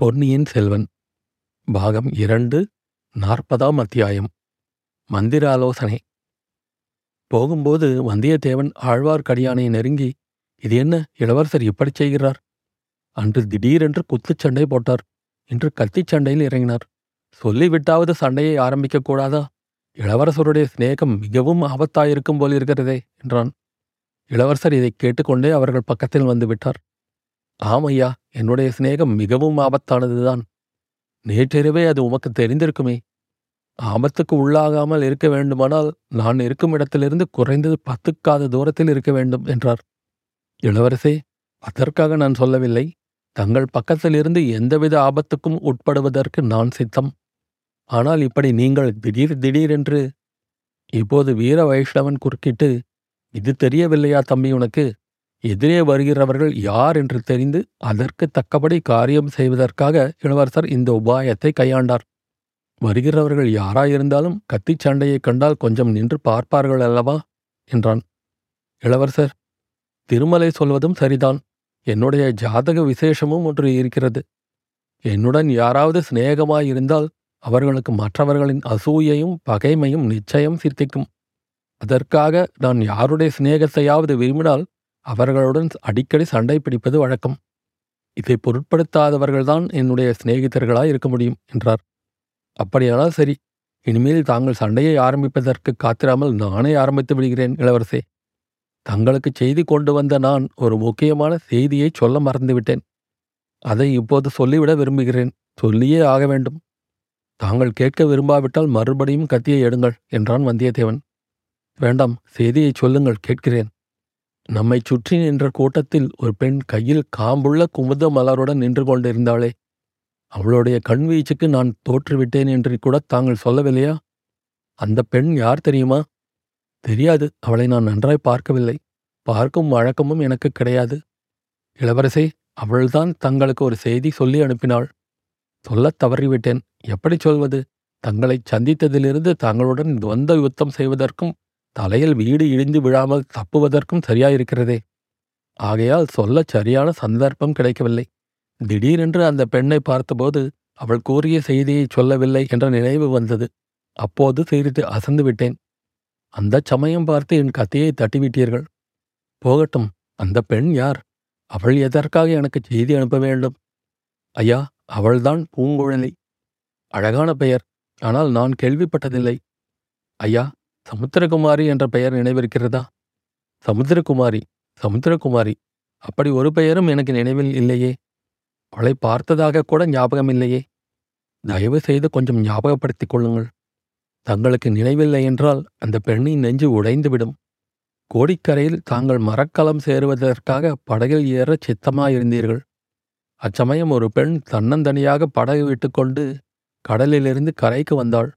பொன்னியின் செல்வன் பாகம் 2 40ஆம் அத்தியாயம் மந்திராலோசனை. போகும்போது வந்தியத்தேவன் ஆழ்வார்க்கடியானை நெருங்கி, இது என்ன இளவரசர் இப்படி செய்கிறார்? அன்று திடீரென்று குத்துச்சண்டை போட்டார், இன்று கத்திச்சண்டையில் இறங்கினார். சொல்லிவிட்டாவது சண்டையை ஆரம்பிக்கக்கூடாதா? இளவரசருடைய சிநேகம் மிகவும் ஆபத்தாயிருக்கும் போலிருக்கிறதே என்றான். இளவரசர் இதை கேட்டுக்கொண்டே அவர்கள் பக்கத்தில் வந்து விட்டார். ஆமையா, என்னுடைய சிநேகம் மிகவும் ஆபத்தானதுதான். நேற்றிரவே அது உமக்கு தெரிந்திருக்குமே. ஆபத்துக்கு உள்ளாகாமல் இருக்க வேண்டுமானால் நான் இருக்கும் இடத்திலிருந்து குறைந்தது 10 காத தூரத்தில் இருக்க வேண்டும் என்றார். இளவரசே, அதற்காக நான் சொல்லவில்லை. தங்கள் பக்கத்திலிருந்து எந்தவித ஆபத்துக்கும் உட்படுவதற்கு நான் சித்தம். ஆனால் இப்படி நீங்கள் திடீரென்று. இப்போது வீர வைஷ்ணவன் குறுக்கிட்டு, இது தெரியவில்லையா தம்பி உனக்கு? எதிரே வருகிறவர்கள் யார் என்று தெரிந்து அதற்கு தக்கபடி காரியம் செய்வதற்காக இளவரசர் இந்த உபாயத்தை கையாண்டார். வருகிறவர்கள் யாராயிருந்தாலும் கத்திச்சண்டையை கண்டால் கொஞ்சம் நின்று பார்ப்பார்கள் அல்லவா என்றான். இளவரசர், திருமலை சொல்வதும் சரிதான். என்னுடைய ஜாதக விசேஷமும் ஒன்று இருக்கிறது. என்னுடன் யாராவது சிநேகமாயிருந்தால் அவர்களுக்கு மற்றவர்களின் அசூயையும் பகைமையும் நிச்சயம் சித்திக்கும். அதற்காக நான் யாருடைய சிநேகத்தையாவது விரும்பினால் அவர்களுடன் அடிக்கடி சண்டை பிடிப்பது வழக்கம். இதை பொருட்படுத்தாதவர்கள்தான் என்னுடைய சிநேகிதர்களாய் இருக்க முடியும் என்றார். அப்படியானால் சரி, இனிமேல் தாங்கள் சண்டையை ஆரம்பிப்பதற்கு காத்திராமல் நானே ஆரம்பித்து விடுகிறேன். இளவரசே, தங்களுக்கு செய்தி கொண்டு வந்த நான் ஒரு முக்கியமான செய்தியை சொல்ல மறந்துவிட்டேன். அதை இப்போது சொல்லிவிட விரும்புகிறேன். சொல்லியே ஆக வேண்டும். தாங்கள் கேட்க விரும்பாவிட்டால் மறுபடியும் கத்தியை எடுங்கள் என்றான் வந்தியத்தேவன். வேண்டாம், செய்தியை சொல்லுங்கள், கேட்கிறேன். நம்மை சுற்றி நின்ற கூட்டத்தில் ஒரு பெண் கையில் காம்புள்ள குமுத மலருடன் நின்று கொண்டிருந்தாளே, அவளுடைய கண்வீச்சுக்கு நான் தோற்றுவிட்டேன் என்று கூட தாங்கள் சொல்லவில்லையா? அந்த பெண் யார் தெரியுமா? தெரியாது. அவளை நான் நன்றாய் பார்க்கவில்லை. பார்க்கும் வழக்கமும் எனக்கு கிடையாது. இளவரசே, அவள்தான் தங்களுக்கு ஒரு செய்தி சொல்லி அனுப்பினாள். சொல்லத் தவறிவிட்டேன். எப்படி சொல்வது? தங்களை சந்தித்ததிலிருந்து தாங்களுடன் துவந்த யுத்தம் செய்வதற்கும் தலையில் வீடு இடிந்து விழாமல் தப்புவதற்கும் சரியாயிருக்கிறதே. ஆகையால் சொல்ல சரியான சந்தர்ப்பம் கிடைக்கவில்லை. திடீரென்று அந்த பெண்ணை பார்த்தபோது அவள் கூறிய செய்தியை சொல்லவில்லை என்ற நினைவு வந்தது. அப்போது சிறிது அசந்து விட்டேன். அந்த சமயம் பார்த்து என் கத்தியை தட்டிவிட்டீர்கள். போகட்டும், அந்த பெண் யார்? அவள் எதற்காக எனக்கு செய்தி அனுப்ப வேண்டும்? ஐயா, அவள்தான் பூங்குழலி. அழகான பெயர். ஆனால் நான் கேள்விப்பட்டதில்லை. ஐயா, சமுத்திரகுமாரி என்ற பெயர் நினைவிருக்கிறதா? சமுத்திரகுமாரி அப்படி ஒரு பெயரும் எனக்கு நினைவில் இல்லையே. அவளை பார்த்ததாக கூட ஞாபகம் இல்லையே. தயவு செய்து கொஞ்சம் ஞாபகப்படுத்திக் கொள்ளுங்கள். தங்களுக்கு நினைவில்லை என்றால் அந்த பெண்ணின் நெஞ்சு உடைந்துவிடும். கோடிக்கரையில் தாங்கள் மரக்கலம் சேருவதற்காக படகில் ஏற சித்தமாயிருந்தீர்கள். அச்சமயம் ஒரு பெண் தன்னந்தனியாக படகு விட்டுக்கொண்டு கடலிலிருந்து கரைக்கு வந்தாள்.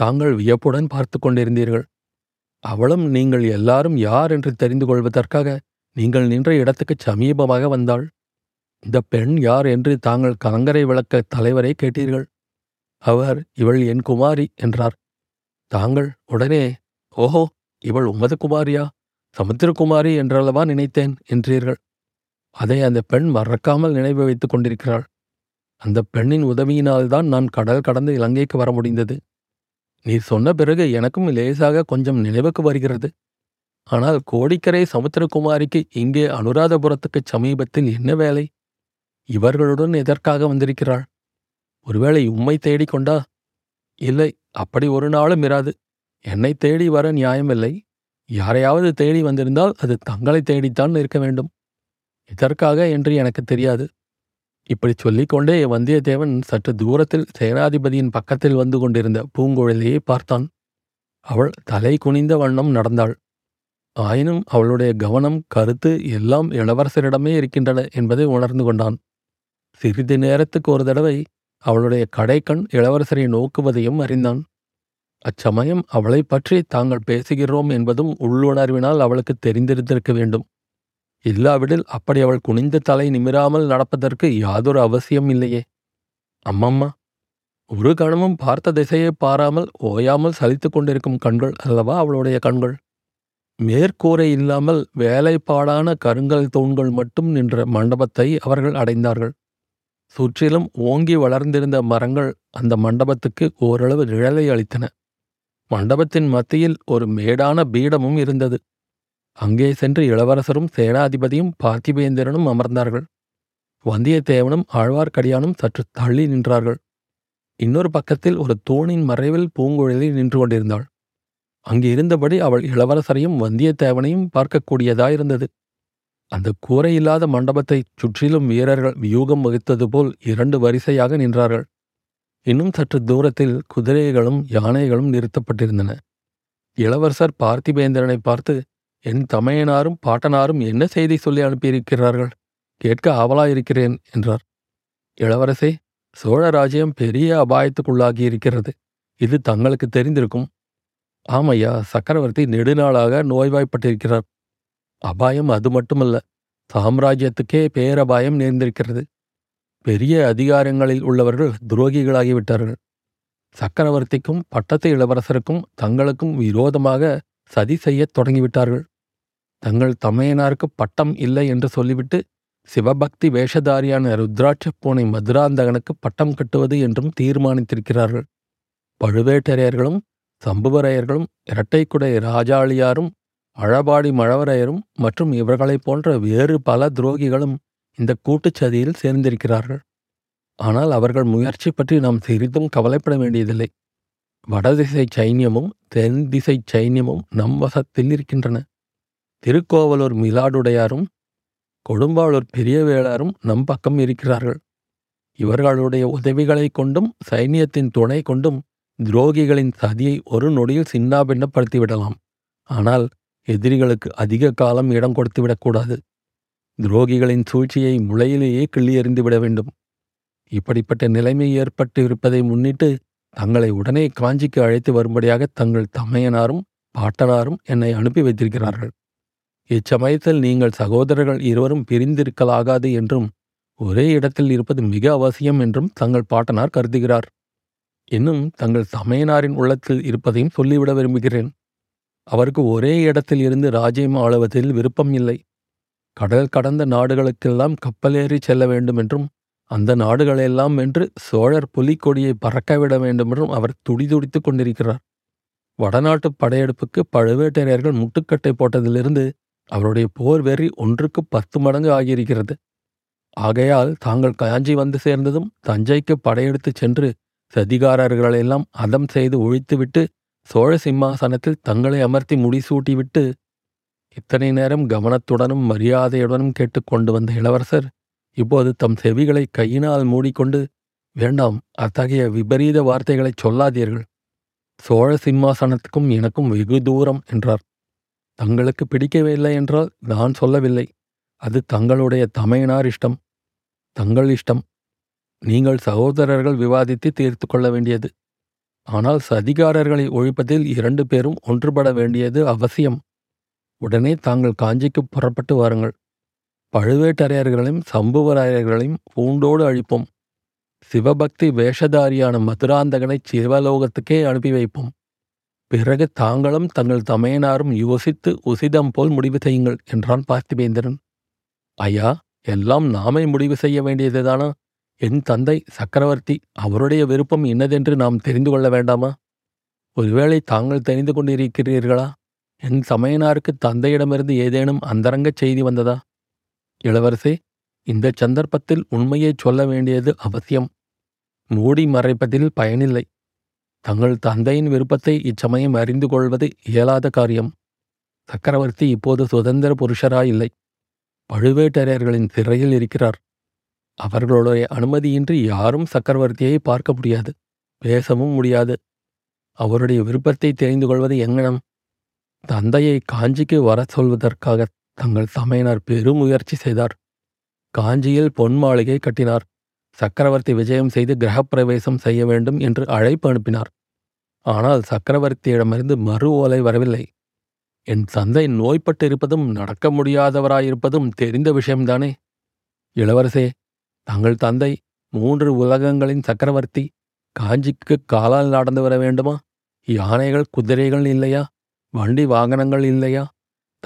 தாங்கள் வியப்புடன் பார்த்து கொண்டிருந்தீர்கள். அவளும் நீங்கள் எல்லாரும் யார் என்று தெரிந்து கொள்வதற்காக நீங்கள் நின்ற இடத்துக்கு சமீபமாக வந்தாள். இந்த பெண் யார் என்று தாங்கள் கலங்கரை விளக்க தலைவரை கேட்டீர்கள். அவர், இவள் என் குமாரி என்றார். தாங்கள் உடனே, ஓஹோ, இவள் உமது குமாரியா? சமுத்திரகுமாரி என்றளவா நினைத்தேன் என்றீர்கள். அதை அந்த பெண் மறக்காமல் நினைவு வைத்துக் கொண்டிருக்கிறாள். அந்த பெண்ணின் உதவியினால்தான் நான் கடல் கடந்து இலங்கைக்கு வர முடிந்தது. நீ சொன்ன பிறகு எனக்கும் லேசாக கொஞ்சம் நினைவுக்கு வருகிறது. ஆனால் கோடிக்கரை சமுத்திரகுமாரிக்கு இங்கே அனுராதபுரத்துக்கு சமீபத்தில் என்ன வேலை? இவர்களுடன் எதற்காக வந்திருக்கிறாள்? ஒருவேளை உம்மை தேடிக்கொண்டா? இல்லை, அப்படி ஒரு நாளும் இராது. என்னை தேடி வர நியாயமில்லை. யாரையாவது தேடி வந்திருந்தால் அது தங்களை தேடித்தான் இருக்க வேண்டும். இதற்காக என்று எனக்கு தெரியாது. இப்படி சொல்லிக்கொண்டே வந்தியத்தேவன் சற்று தூரத்தில் சேனாதிபதியின் பக்கத்தில் வந்து கொண்டிருந்த பூங்குழலியை பார்த்தான். அவள் தலை குனிந்த வண்ணம் நடந்தாள். ஆயினும் அவளுடைய கவனம், கருத்து எல்லாம் இளவரசரிடமே இருக்கின்றன என்பதை உணர்ந்து கொண்டான். சிறிது நேரத்துக்கு ஒரு தடவை அவளுடைய கடைக்கண் இளவரசரை நோக்குவதையும் அறிந்தான். அச்சமயம் அவளை பற்றி தாங்கள் பேசுகிறோம் என்பதும் உள்ளுணர்வினால் அவளுக்கு தெரிந்திருந்திருக்க வேண்டும். இல்லாவிடில் அப்படி அவள் குனிந்த தலை நிமிராமல் நடப்பதற்கு யாதொரு அவசியம் இல்லையே. அம்மம்மா, ஒரு கணமும் பார்த்த திசையை பாராமல் ஓயாமல் சலித்து கொண்டிருக்கும் கண்கள் அல்லவா அவளுடைய கண்கள். மேற்கூரை இல்லாமல் வேலைப்பாடான கருங்கல் தூண்கள் மட்டும் நின்ற மண்டபத்தை அவர்கள் அடைந்தார்கள். சுற்றிலும் ஓங்கி வளர்ந்திருந்த மரங்கள் அந்த மண்டபத்துக்கு ஓரளவு நிழலை அளித்தன. மண்டபத்தின் மத்தியில் ஒரு மேடான பீடமும் இருந்தது. அங்கே சென்று இளவரசரும் சேனாதிபதியும் பார்த்திபேந்திரனும் அமர்ந்தார்கள். வந்தியத்தேவனும் ஆழ்வார்க்கடியானும் சற்று தள்ளி நின்றார்கள். இன்னொரு பக்கத்தில் ஒரு தூணின் மறைவில் பூங்குழலி நின்று கொண்டிருந்தாள். அங்கு இருந்தபடி அவள் இளவரசரையும் வந்தியத்தேவனையும் பார்க்கக்கூடியதாயிருந்தது. அந்த கூரையில்லாத மண்டபத்தைச் சுற்றிலும் வீரர்கள் வியூகம் வகித்தது போல் இரண்டு வரிசையாக நின்றார்கள். இன்னும் சற்று தூரத்தில் குதிரைகளும் யானைகளும் நிறுத்தப்பட்டிருந்தன. இளவரசர் பார்த்திபேந்திரனை பார்த்து, என் தமையனாரும் பாட்டனாரும் என்ன செய்தி சொல்லி அனுப்பியிருக்கிறார்கள், கேட்க ஆவலாயிருக்கிறேன் என்றார். இளவரசே, சோழ ராஜ்யம் பெரிய அபாயத்துக்குள்ளாகியிருக்கிறது. இது தங்களுக்கு தெரிந்திருக்கும். ஆமையா, சக்கரவர்த்தி நெடுநாளாக நோய்வாய்ப்பட்டிருக்கிறார். அபாயம் அது மட்டுமல்ல, சாம்ராஜ்யத்துக்கே பேரபாயம் நேர்ந்திருக்கிறது. பெரிய அதிகாரங்களில் உள்ளவர்கள் துரோகிகளாகிவிட்டார்கள். சக்கரவர்த்திக்கும் பட்டத்து இளவரசருக்கும் தங்களுக்கும் விரோதமாக சதி செய்யத் தொடங்கிவிட்டார்கள். தங்கள் தமையனாருக்கு பட்டம் இல்லை என்று சொல்லிவிட்டு சிவபக்தி வேஷதாரியான ருத்ராட்ச பூனை மதுராந்தகனுக்கு பட்டம் கட்டுவது என்றும் தீர்மானித்திருக்கிறார்கள். பழுவேட்டரையர்களும் சம்புவரையர்களும் இரட்டைக்குடை ராஜாளியாரும் அழபாடி மழவரையரும் மற்றும் இவர்களைப் போன்ற வேறு பல துரோகிகளும் இந்த கூட்டுச்சதியில் சேர்ந்திருக்கிறார்கள். ஆனால் அவர்கள் முயற்சி பற்றி நாம் சிறிதும் கவலைப்பட வேண்டியதில்லை. வடதிசை சைன்யமும் தென் திசை சைன்யமும் நம் வசத்தில் இருக்கின்றன. திருக்கோவலூர் மிலாடுடையாரும் கொடும்பாளூர் பெரியவேளாரும் நம் பக்கம் இருக்கிறார்கள். இவர்களுடைய உதவிகளை கொண்டும் சைன்யத்தின் துணை கொண்டும் துரோகிகளின் சதியை ஒரு நொடியில் சின்னாபின்னப்படுத்திவிடலாம். ஆனால் எதிரிகளுக்கு அதிக காலம் இடம் கொடுத்துவிடக்கூடாது. துரோகிகளின் சூழ்ச்சியை முளையிலேயே கிள்ளி எறிந்துவிட வேண்டும். இப்படிப்பட்ட நிலைமை ஏற்பட்டு இருப்பதை முன்னிட்டு தங்களை உடனே காஞ்சிக்கு அழைத்து வரும்படியாக தங்கள் தமையனாரும் பாட்டனாரும் என்னை அனுப்பி வைத்திருக்கிறார்கள். இச்சமயத்தில் நீங்கள் சகோதரர்கள் இருவரும் பிரிந்திருக்கலாகாது என்றும் ஒரே இடத்தில் இருப்பது மிக அவசியம் என்றும் தங்கள் பாட்டனார் கருதுகிறார். இன்னும் தங்கள் தமையனாரின் உள்ளத்தில் இருப்பதையும் சொல்லிவிட விரும்புகிறேன். அவருக்கு ஒரே இடத்தில் இருந்து ராஜ்யம் ஆளுவதில் விருப்பம் இல்லை. கடல் கடந்த நாடுகளுக்கெல்லாம் கப்பலேறி செல்ல வேண்டும் என்றும் அந்த நாடுகளெல்லாம் வென்று சோழர் புலிக்கொடியை பறக்கவிட வேண்டுமென்றும் அவர் துடிதுடித்து கொண்டிருக்கிறார். வடநாட்டு படையெடுப்புக்கு பழுவேட்டரையர்கள் முட்டுக்கட்டை போட்டதிலிருந்து அவருடைய போர் வெறி 1க்கு 10 மடங்கு ஆகியிருக்கிறது. ஆகையால் தாங்கள் காஞ்சி வந்து சேர்ந்ததும் தஞ்சைக்கு படையெடுத்து சென்று சதிகாரர்களெல்லாம் அதம் செய்து ஒழித்துவிட்டு சோழ சிம்மாசனத்தில் தங்களை அமர்த்தி முடிசூட்டிவிட்டு. இத்தனை நேரம் கவனத்துடனும் மரியாதையுடனும் கேட்டுக்கொண்டு வந்த இளவரசர் இப்போது தம் செவிகளை கையினால் மூடிக்கொண்டு, வேண்டாம், அத்தகைய விபரீத வார்த்தைகளை சொல்லாதீர்கள். சோழ சிம்மாசனத்துக்கும் எனக்கும் வெகு தூரம் என்றார். தங்களுக்கு பிடிக்கவே இல்லை என்றால் நான் சொல்லவில்லை. அது தங்களுடைய தமையனார் இஷ்டம், தங்கள் இஷ்டம். நீங்கள் சகோதரர்கள் விவாதித்து தீர்த்து கொள்ள வேண்டியது. ஆனால் சதிகாரர்களை ஒழிப்பதில் 2 பேரும் ஒன்றுபட வேண்டியது அவசியம். உடனே தாங்கள் காஞ்சிக்கு புறப்பட்டு வாருங்கள். பழுவேட்டரையர்களையும் சம்புவரையர்களையும் பூண்டோடு அழிப்போம். சிவபக்தி வேஷதாரியான மதுராந்தகனை சிவலோகத்துக்கே அனுப்பி வைப்போம். பிறகு தாங்களும் தங்கள் தமையனாரும் யோசித்து உசிதம் போல் முடிவு செய்யுங்கள் என்றான் பார்த்திபேந்திரன். ஐயா, எல்லாம் நாமே முடிவு செய்ய வேண்டியதுதானா? என் தந்தை சக்கரவர்த்தி, அவருடைய விருப்பம் இன்னதென்று நாம் தெரிந்து கொள்ள வேண்டாமா? ஒருவேளை தாங்கள் தெரிந்து கொண்டிருக்கிறீர்களா? என் சமையனாருக்கு தந்தையிடமிருந்து ஏதேனும் அந்தரங்க செய்தி வந்ததா? இளவரசே, இந்த சந்தர்ப்பத்தில் உண்மையை சொல்ல வேண்டியது அவசியம். மூடி மறைப்பதில் பயனில்லை. தங்கள் தந்தையின் விருப்பத்தை இச்சமயம் அறிந்து கொள்வது இயலாத காரியம். சக்கரவர்த்தி இப்போது சுதந்திர புருஷராயில்லை. பழுவேட்டரையர்களின் சிறையில் இருக்கிறார். அவர்களுடைய அனுமதியின்றி யாரும் சக்கரவர்த்தியை பார்க்க முடியாது, பேசவும் முடியாது. அவருடைய விருப்பத்தை தெரிந்து கொள்வது எங்கனம்? தந்தையை காஞ்சிக்கு வர சொல்வதற்காக தங்கள் தமையனார் பெருமுயற்சி செய்தார். காஞ்சியில் பொன் மாளிகை கட்டினார். சக்கரவர்த்தி விஜயம் செய்து கிரகப்பிரவேசம் செய்ய வேண்டும் என்று அழைப்பு அனுப்பினார். ஆனால் சக்கரவர்த்தியிடமிருந்து மறு ஓலை வரவில்லை. என் தந்தை நோய்பட்டிருப்பதும் நடக்க முடியாதவராயிருப்பதும் தெரிந்த விஷயம்தானே? இளவரசே, தங்கள் தந்தை 3 உலகங்களின் சக்கரவர்த்தி. காஞ்சிக்கு காலால் நடந்து வர வேண்டுமா? யானைகள் குதிரைகள் இல்லையா? வண்டி வாகனங்கள் இல்லையா?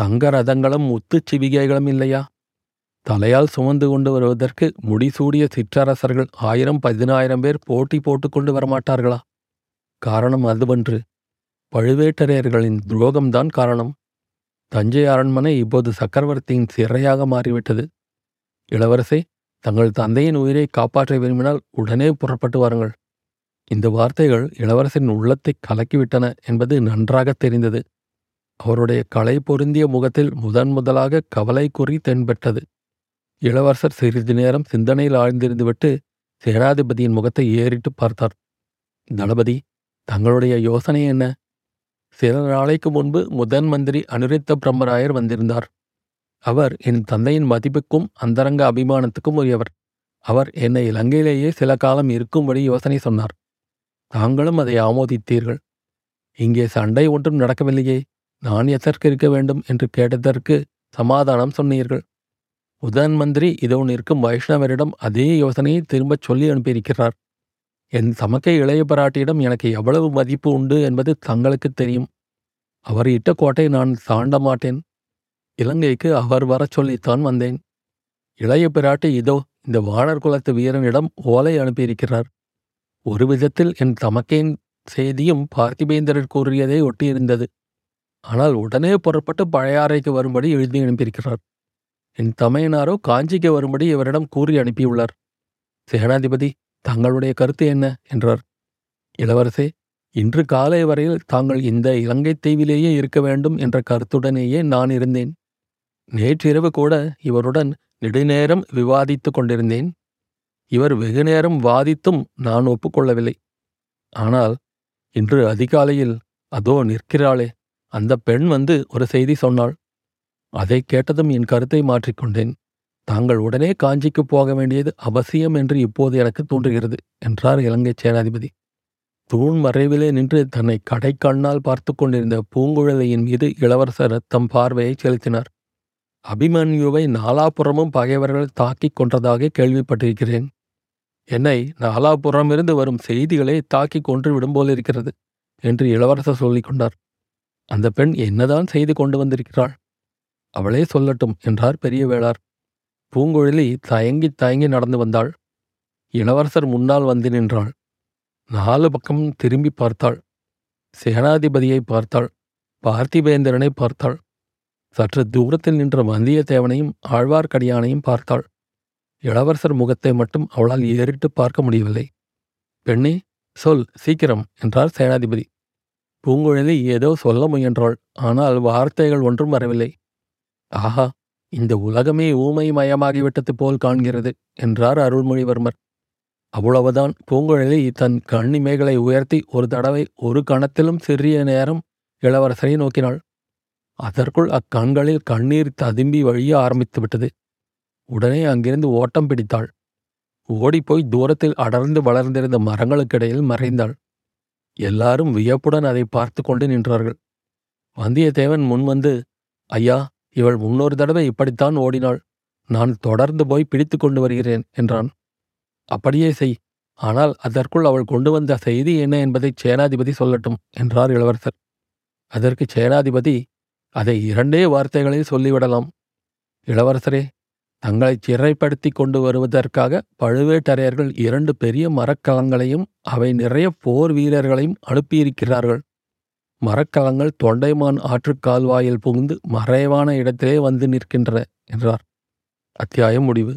தங்க ரதங்களும் முத்துச் சிவிகைகளும் இல்லையா? தலையால் சுமந்து கொண்டு வருவதற்கு முடிசூடிய சிற்றரசர்கள் 1000-10000 பேர் போட்டி போட்டுக்கொண்டு வரமாட்டார்களா? காரணம் அதுவன்று, பழுவேட்டரையர்களின் துரோகம்தான் காரணம். தஞ்சை அரண்மனை இப்போது சக்கரவர்த்தியின் சிறையாக மாறிவிட்டது. இளவரசே, தங்கள் தந்தையின் உயிரை காப்பாற்ற விரும்பினால் உடனே புறப்பட்டு வாருங்கள். இந்த வார்த்தைகள் இளவரசரின் உள்ளத்தை கலக்கிவிட்டன என்பது நன்றாக தெரிந்தது. அவருடைய களை பொருந்திய முகத்தில் முதன்முதலாக கவலை குறி தென்பெற்றது. இளவரசர் சிறிது நேரம் சிந்தனையில் ஆழ்ந்திருந்துவிட்டு சேனாதிபதியின் முகத்தை ஏறிட்டு பார்த்தார். தளபதி, தங்களுடைய யோசனை என்ன? சில நாளைக்கு முன்பு முதன் மந்திரி அனிருத்த பிரம்மராயர் வந்திருந்தார். அவர் என் தந்தையின் மதிப்புக்கும் அந்தரங்க அபிமானத்துக்கும் உரியவர். அவர் என்னை இலங்கையிலேயே சில காலம் இருக்கும்படி யோசனை சொன்னார். தாங்களும் அதை ஆமோதித்தீர்கள். இங்கே சண்டை ஒன்றும் நடக்கவில்லையே, நான் எதற்கு இருக்க வேண்டும் என்று கேட்டதற்கு சமாதானம் சொன்னீர்கள். முதன் மந்திரி இதோ நிற்கும் வைஷ்ணவரிடம் அதே யோசனையை திரும்பச் சொல்லி அனுப்பியிருக்கிறார். என் சமக்கை இளைய பராட்டியிடம் எனக்கு எவ்வளவு மதிப்பு உண்டு என்பது தங்களுக்கு தெரியும். அவர் இட்ட கோட்டை நான் தாண்ட மாட்டேன். இலங்கைக்கு அவர் வர சொல்லித்தான் வந்தேன். இளைய பிராட்டி இதோ இந்த வானர் குலத்து வீரனிடம் ஓலை அனுப்பியிருக்கிறார். ஒரு விதத்தில் என் தமக்கையின் செய்தியும் பார்த்திபேந்திரன் கூறியதை ஒட்டியிருந்தது. ஆனால் உடனே புறப்பட்டு பழையாறைக்கு வரும்படி எழுதி அனுப்பியிருக்கிறார். என் தமையனாரோ காஞ்சிக்கு வரும்படி இவரிடம் கூறி அனுப்பியுள்ளார். சேனாதிபதி, தங்களுடைய கருத்து என்ன என்றார். இளவரசே, இன்று காலை வரையில் தாங்கள் இந்த இலங்கை தீவிலேயே இருக்க வேண்டும் என்ற கருத்துடனேயே நான் இருந்தேன். நேற்றிரவு கூட இவருடன் நெடுநேரம் விவாதித்து கொண்டிருந்தேன். இவர் வெகு நேரம் வாதித்தும் நான் ஒப்புக்கொள்ளவில்லை. ஆனால் இன்று அதிகாலையில் அதோ நிற்கிறாளே அந்த பெண் வந்து ஒரு செய்தி சொன்னாள். அதை கேட்டதும் என் கருத்தை மாற்றிக்கொண்டேன். தாங்கள் உடனே காஞ்சிக்கு போக வேண்டியது அவசியம் என்று இப்போது எனக்கு தோன்றுகிறது என்றார் இலங்கை சேனாதிபதி. தூண் மறைவிலே நின்று தன்னை கடை கண்ணால் பார்த்து கொண்டிருந்த பூங்குழலியின் மீது இளவரசர் தம் பார்வையை செலுத்தினார். அபிமன்யூவை நாலாபுரமும் பகைவர்கள் தாக்கிக் கொன்றதாக கேள்விப்பட்டிருக்கிறேன். என்னை நாலாபுரமிருந்து வரும் செய்திகளை தாக்கி கொன்று விடும் போலிருக்கிறது என்று இளவரசர் சொல்லிக் கொண்டார். அந்த பெண் என்னதான் செய்து கொண்டு வந்திருக்கிறாள்? அவளே சொல்லட்டும் என்றார் பெரியவேளார். பூங்குழலி தயங்கி தயங்கி நடந்து வந்தாள். இளவரசர் முன்னால் வந்து நின்றாள். 4 பக்கம் திரும்பி பார்த்தாள். சேனாதிபதியை பார்த்தாள், பார்த்திபேந்திரனை பார்த்தாள், சற்று தூரத்தில் நின்ற வந்தியத்தேவனையும் ஆழ்வார்க்கடியானையும் பார்த்தாள். இளவரசர் முகத்தை மட்டும் அவளால் ஏறிட்டு பார்க்க முடியவில்லை. பெண்ணே, சொல் சீக்கிரம் என்றார் சேனாதிபதி. பூங்குழலி ஏதோ சொல்ல முயன்றாள். ஆனால் வார்த்தைகள் ஒன்றும் வரவில்லை. ஆஹா, இந்த உலகமே ஊமை மயமாகிவிட்டது போல் காண்கிறது என்றார் அருள்மொழிவர்மர். அவ்வளவுதான், பூங்குழலி தன் கண்ணிமைகளை உயர்த்தி ஒரு தடவை ஒரு கணத்திலும் சிறிய நேரம் இளவரசரை நோக்கினாள். அதற்குள் அக்கண்களில் கண்ணீர் ததும்பி வழிய ஆரம்பித்துவிட்டது. உடனே அங்கிருந்து ஓட்டம் பிடித்தாள். ஓடிப்போய் தூரத்தில் அடர்ந்து வளர்ந்திருந்த மரங்களுக்கிடையில் மறைந்தாள். எல்லாரும் வியப்புடன் அதை பார்த்து கொண்டு நின்றார்கள். வந்தியத்தேவன் முன்வந்து, ஐயா, இவள் முன்னொரு தடவை இப்படித்தான் ஓடினாள். நான் தொடர்ந்து போய் பிடித்து கொண்டு வருகிறேன் என்றான். அப்படியே செய். ஆனால் அதற்குள் அவள் கொண்டு வந்த செய்தி என்ன என்பதை சேனாதிபதி சொல்லட்டும் என்றார் இளவரசர். அதற்கு சேனாதிபதி, அதை 2 வார்த்தைகளில் சொல்லிவிடலாம். இளவரசரே, தங்களை சிறைப்படுத்தி கொண்டு வருவதற்காக பழுவேட்டரையர்கள் 2 பெரிய மரக்கலங்களையும் அவை நிறைய போர் வீரர்களையும் அனுப்பியிருக்கிறார்கள். மரக்கலங்கள் தொண்டைமான் ஆற்றுக்கால்வாயில் புகுந்து மறைவான இடத்திலே வந்து நிற்கின்றன என்றார். அத்தியாயம் முடிவு.